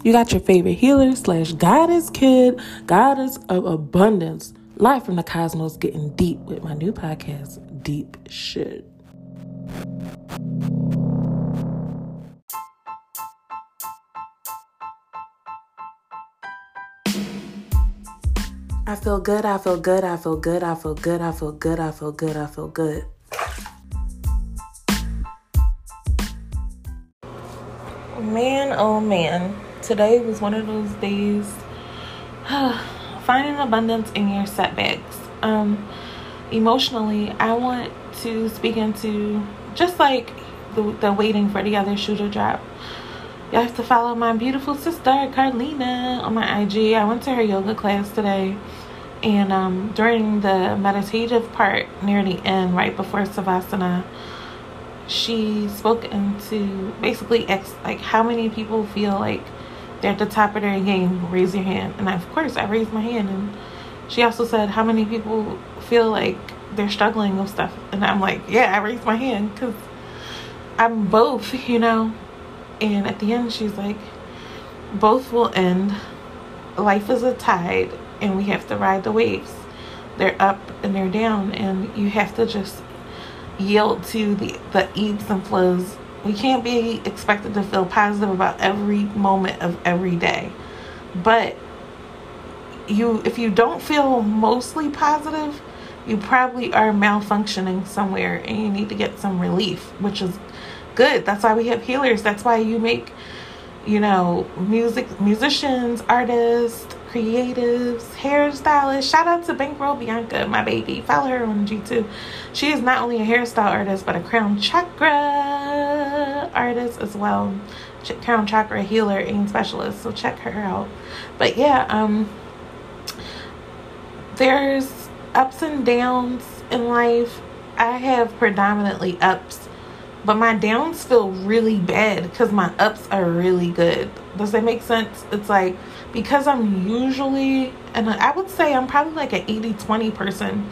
You got your favorite healer slash goddess kid, goddess of abundance, live from the cosmos, getting deep with my new podcast, Deep Shit. I feel good, I feel good, I feel good, I feel good, I feel good, I feel good, I feel good. Man, oh man. Today was one of those days. Finding abundance in your setbacks. Emotionally, I want to speak into just like the waiting for the other shoe to drop. You have to follow my beautiful sister Carlina on my IG. I went to her yoga class today, and during the meditative part near the end, right before Savasana, she spoke into basically like how many people feel like they're at the top of their game. Raise your hand. And of course I raised my hand. And she also said how many people feel like they're struggling with stuff. And I'm like, yeah, I raised my hand because I'm both, you know. And at the end she's like, both will end. Life is a tide and we have to ride the waves. They're up and they're down, and you have to just yield to the ebbs and flows. We can't be expected to feel positive about every moment of every day. But if you don't feel mostly positive, you probably are malfunctioning somewhere and you need to get some relief, which is good. That's why we have healers. That's why you make, you know, musicians, artists, creatives, hairstylists. Shout out to Bankroll Bianca, my baby. Follow her on G2. She is not only a hairstyle artist, but a crown chakra artist as well. Crown chakra healer and specialist. So check her out. But yeah, there's ups and downs in life. I have predominantly ups, but my downs feel really bad because my ups are really good. Does that make sense? It's like, because I'm usually, and I would say I'm probably like an 80-20 person.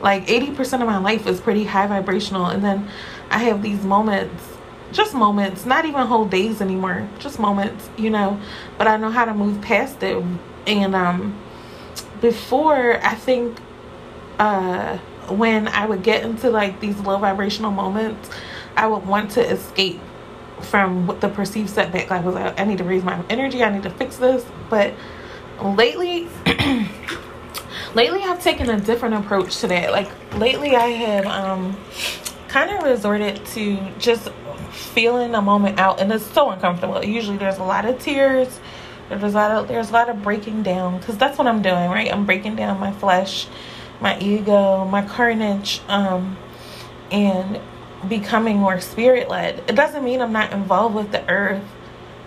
Like 80% of my life is pretty high vibrational. And then I have these moments, just moments, not even whole days anymore, just moments, you know, but I know how to move past it. And before, I think when I would get into like these low vibrational moments, I would want to escape from what the perceived setback. Like, I was like, I need to raise my energy, I need to fix this. But lately I've taken a different approach to that. Like lately I have kind of resorted to just feeling a moment out, and it's so uncomfortable. Usually there's a lot of tears, there's a lot of breaking down, because that's what I'm doing, right? I'm breaking down my flesh, my ego, my carnage, and becoming more spirit-led. It doesn't mean I'm not involved with the earth.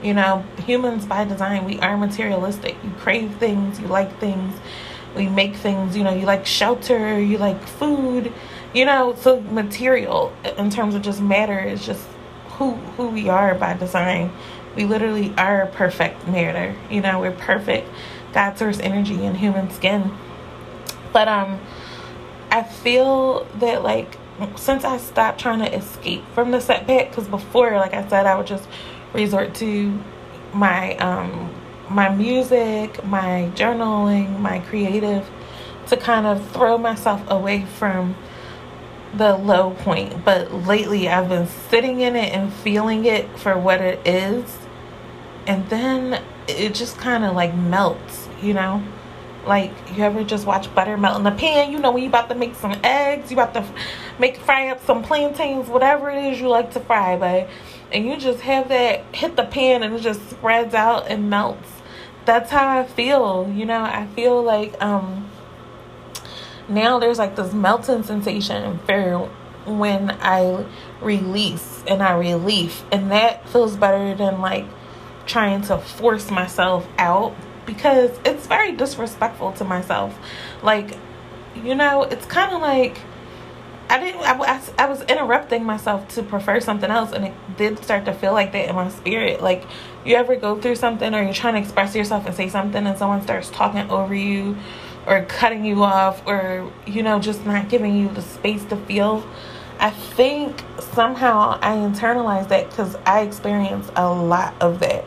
You know, humans by design, we are materialistic. You crave things, you like things, we make things, you know, you like shelter, you like food, you know. So material in terms of just matter is just who we are by design. We literally are perfect matter, you know. We're perfect God source energy in human skin. But I feel that, like, since I stopped trying to escape from the setback, because before, like I said, I would just resort to my music, my journaling, my creative, to kind of throw myself away from the low point. But lately I've been sitting in it and feeling it for what it is, and then it just kind of like melts, you know. Like, you ever just watch butter melt in the pan? You know, when you about to make some eggs, you about to fry up some plantains, whatever it is you like to fry, babe. And you just have that hit the pan and it just spreads out and melts. That's how I feel, you know. I feel like now there's like this melting sensation for when I release and I relief. And that feels better than like trying to force myself out, because it's very disrespectful to myself. Like, you know, it's kind of like I was interrupting myself to prefer something else, and it did start to feel like that in my spirit. Like, you ever go through something, or you're trying to express yourself and say something, and someone starts talking over you or cutting you off, or, you know, just not giving you the space to feel. I think somehow I internalized that because I experienced a lot of that.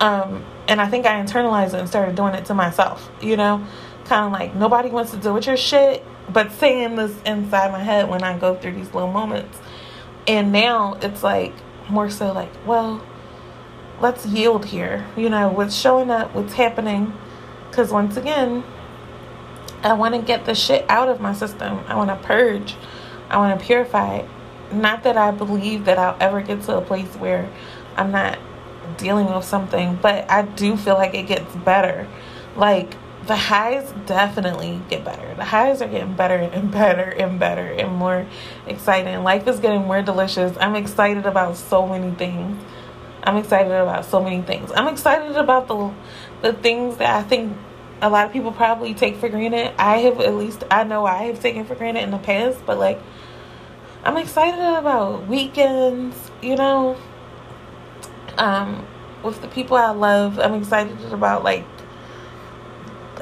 And I think I internalized it and started doing it to myself, you know, kind of like nobody wants to deal with your shit, but saying this inside my head when I go through these little moments. And now it's like more so like, well, let's yield here, you know, what's showing up, what's happening. Because once again, I want to get the shit out of my system. I want to purge. I want to purify it. Not that I believe that I'll ever get to a place where I'm not dealing with something, but I do feel like it gets better. Like, the highs definitely get better. The highs are getting better and better and better and more exciting. Life is getting more delicious. I'm excited about so many things. I'm excited about the things that I think a lot of people probably take for granted. I know I have taken for granted in the past, but like, I'm excited about weekends, you know, with the people I love. I'm excited about like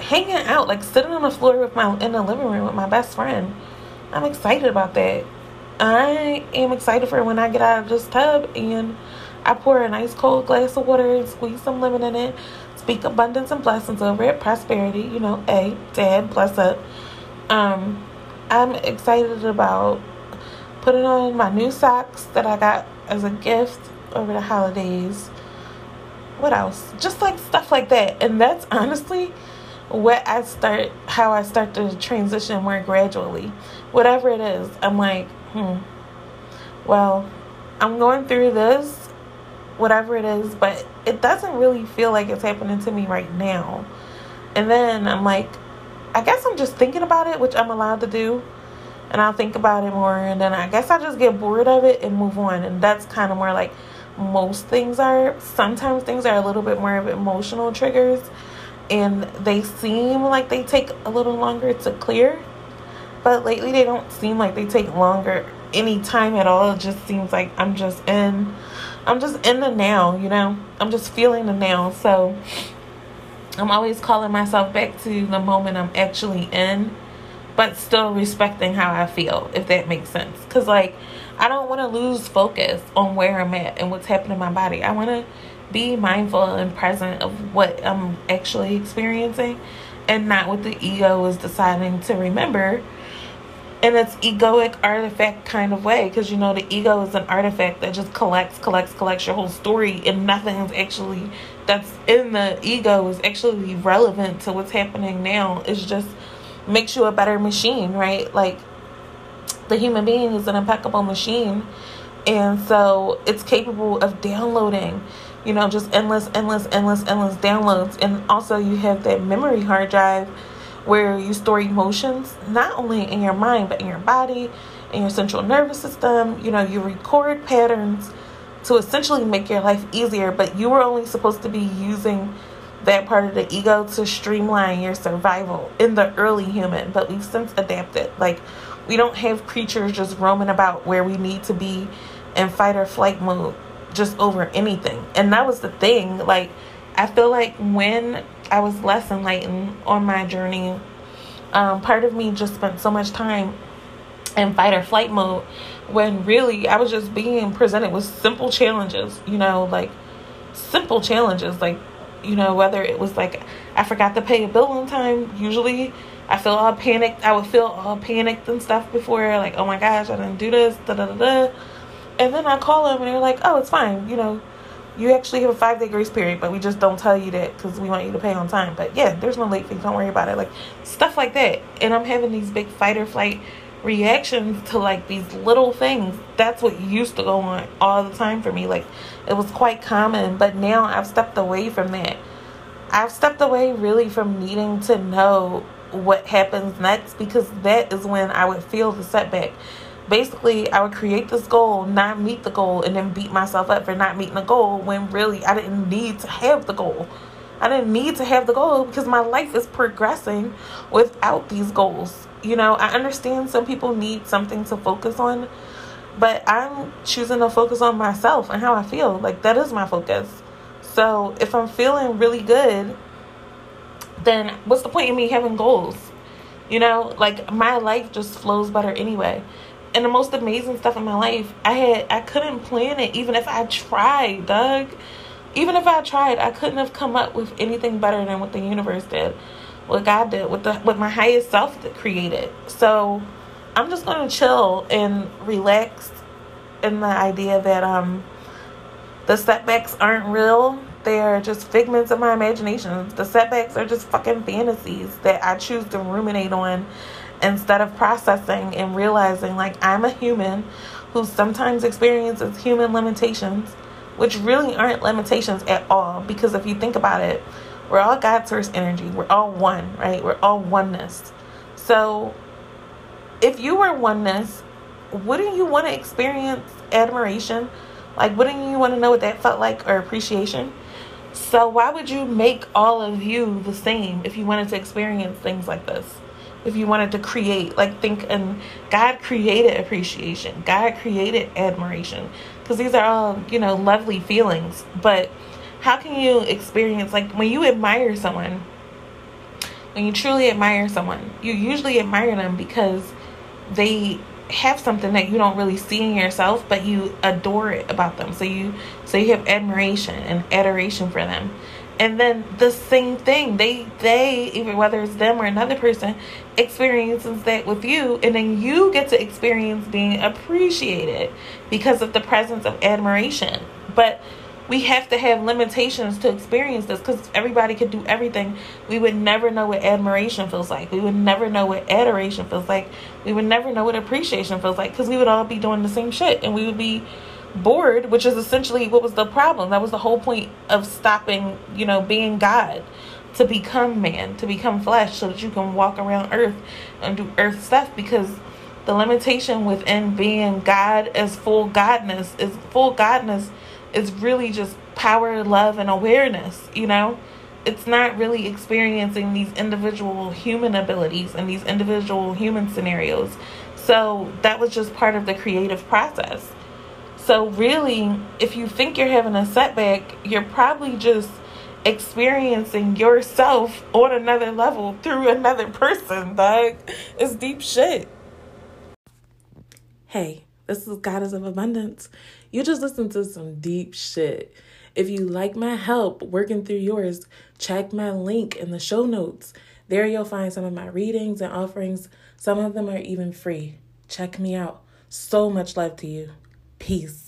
hanging out, like sitting on the floor in the living room with my best friend. I'm excited about that. I am excited for when I get out of this tub and I pour an ice cold glass of water and squeeze some lemon in it. Speak abundance and blessings over it. Prosperity, you know, Dad, bless up. I'm excited about putting on my new socks that I got as a gift over the holidays. What else? Just like stuff like that. And that's honestly how I start to transition more gradually. Whatever it is, I'm like, well, I'm going through this, whatever it is, but it doesn't really feel like it's happening to me right now. And then I'm like, I guess I'm just thinking about it, which I'm allowed to do. And I'll think about it more. And then I guess I just get bored of it and move on. And that's kind of more like most things are. Sometimes things are a little bit more of emotional triggers. And they seem like they take a little longer to clear. But lately they don't seem like they take longer any time at all. It just seems like I'm just in the now, you know. I'm just feeling the now. So I'm always calling myself back to the moment I'm actually in, but still respecting how I feel, if that makes sense. Because, like, I don't want to lose focus on where I'm at and what's happening in my body. I want to be mindful and present of what I'm actually experiencing and not what the ego is deciding to remember. And it's egoic artifact kind of way, because, you know, the ego is an artifact that just collects your whole story, and nothing's actually that's in the ego is actually relevant to what's happening now. It just makes you a better machine, right? Like, the human being is an impeccable machine, and so it's capable of downloading, you know, just endless downloads. And also you have that memory hard drive where you store emotions, not only in your mind, but in your body, in your central nervous system. You know, you record patterns to essentially make your life easier, but you were only supposed to be using that part of the ego to streamline your survival in the early human. But we've since adapted. Like, we don't have creatures just roaming about where we need to be in fight or flight mode just over anything. And that was the thing. Like, I feel like when I was less enlightened on my journey, part of me just spent so much time in fight or flight mode when really I was just being presented with simple challenges, you know, like simple challenges, like, you know, whether it was like I forgot to pay a bill on time. Usually I would feel all panicked and stuff before, like, oh my gosh, I didn't do this, da-da-da-da. And then I call them and they're like, oh, it's fine, you know. You actually have a 5-day grace period, but we just don't tell you that because we want you to pay on time. But yeah, there's no late fees. Don't worry about it. Like, stuff like that. And I'm having these big fight or flight reactions to, like, these little things. That's what used to go on all the time for me. Like, it was quite common. But now I've stepped away from that. I've stepped away really from needing to know what happens next, because that is when I would feel the setback. Basically, I would create this goal, not meet the goal, and then beat myself up for not meeting the goal when really I didn't need to have the goal. I didn't need to have the goal because my life is progressing without these goals. You know, I understand some people need something to focus on, but I'm choosing to focus on myself and how I feel. Like, that is my focus. So if I'm feeling really good, then what's the point in me having goals? You know, like, my life just flows better anyway. and the most amazing stuff in my life. I couldn't plan it, even if I tried, Doug. Even if I tried, I couldn't have come up with anything better than what the universe did, what God did, what my highest self created. So I'm just gonna chill and relax in the idea that the setbacks aren't real. They're just figments of my imagination. The setbacks are just fucking fantasies that I choose to ruminate on instead of processing and realizing, like, I'm a human who sometimes experiences human limitations, which really aren't limitations at all. Because if you think about it, we're all God source energy. We're all one, right? We're all oneness. So if you were oneness, wouldn't you want to experience admiration? Like, wouldn't you want to know what that felt like, or appreciation? So why would you make all of you the same if you wanted to experience things like this? If you wanted to create, like, think, and God created appreciation. God created admiration. Because these are all, you know, lovely feelings. But how can you experience, like, when you admire someone, when you truly admire someone, you usually admire them because they have something that you don't really see in yourself, but you adore it about them. So you have admiration and adoration for them. And then the same thing, they even, whether it's them or another person, experiences that with you, and then you get to experience being appreciated because of the presence of admiration. But we have to have limitations to experience this, because if everybody could do everything, we would never know what admiration feels like. We would never know what adoration feels like. We would never know what appreciation feels like, because we would all be doing the same shit and we would be bored, which is essentially what was the problem. That was the whole point of stopping, you know, being God, to become man, to become flesh, so that you can walk around earth and do earth stuff. Because the limitation within being God is full godness. Is full godness is really just power, love, and awareness, you know? It's not really experiencing these individual human abilities and these individual human scenarios. So that was just part of the creative process. So really, if you think you're having a setback, you're probably just experiencing yourself on another level through another person, dog. It's deep shit. Hey, this is Goddess of Abundance. You just listened to some deep shit. If you like my help working through yours, check my link in the show notes. There you'll find some of my readings and offerings. Some of them are even free. Check me out. So much love to you. Peace.